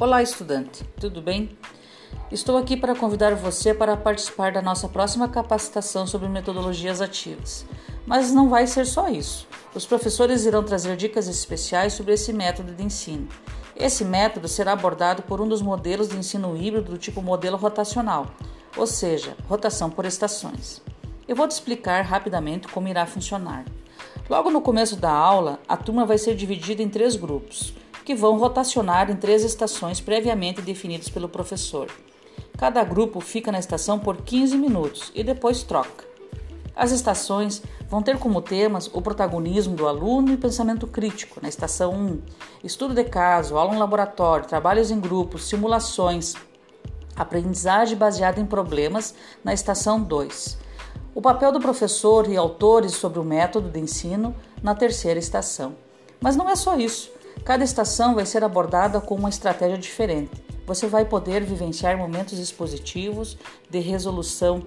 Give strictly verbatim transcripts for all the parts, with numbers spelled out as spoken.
Olá, estudante, tudo bem? Estou aqui para convidar você para participar da nossa próxima capacitação sobre metodologias ativas. Mas não vai ser só isso. Os professores irão trazer dicas especiais sobre esse método de ensino. Esse método será abordado por um dos modelos de ensino híbrido do tipo modelo rotacional, ou seja, rotação por estações. Eu vou te explicar rapidamente como irá funcionar. Logo no começo da aula, a turma vai ser dividida em três grupos, que vão rotacionar em três estações previamente definidas pelo professor. Cada grupo fica na estação por quinze minutos e depois troca. As estações vão ter como temas o protagonismo do aluno e pensamento crítico, na estação um, estudo de caso, aula em laboratório, trabalhos em grupos, simulações, aprendizagem baseada em problemas, na estação dois, o papel do professor e autores sobre o método de ensino, na terceira estação. Mas não é só isso, cada estação vai ser abordada com uma estratégia diferente. Você vai poder vivenciar momentos expositivos de resolução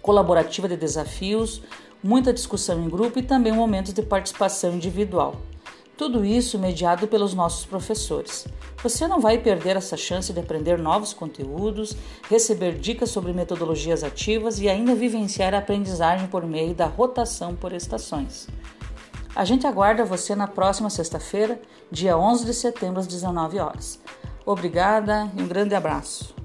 colaborativa de desafios, muita discussão em grupo e também momentos de participação individual. Tudo isso mediado pelos nossos professores. Você não vai perder essa chance de aprender novos conteúdos, receber dicas sobre metodologias ativas e ainda vivenciar a aprendizagem por meio da rotação por estações. A gente aguarda você na próxima sexta-feira, dia onze de setembro, às dezenove horas. Obrigada e um grande abraço.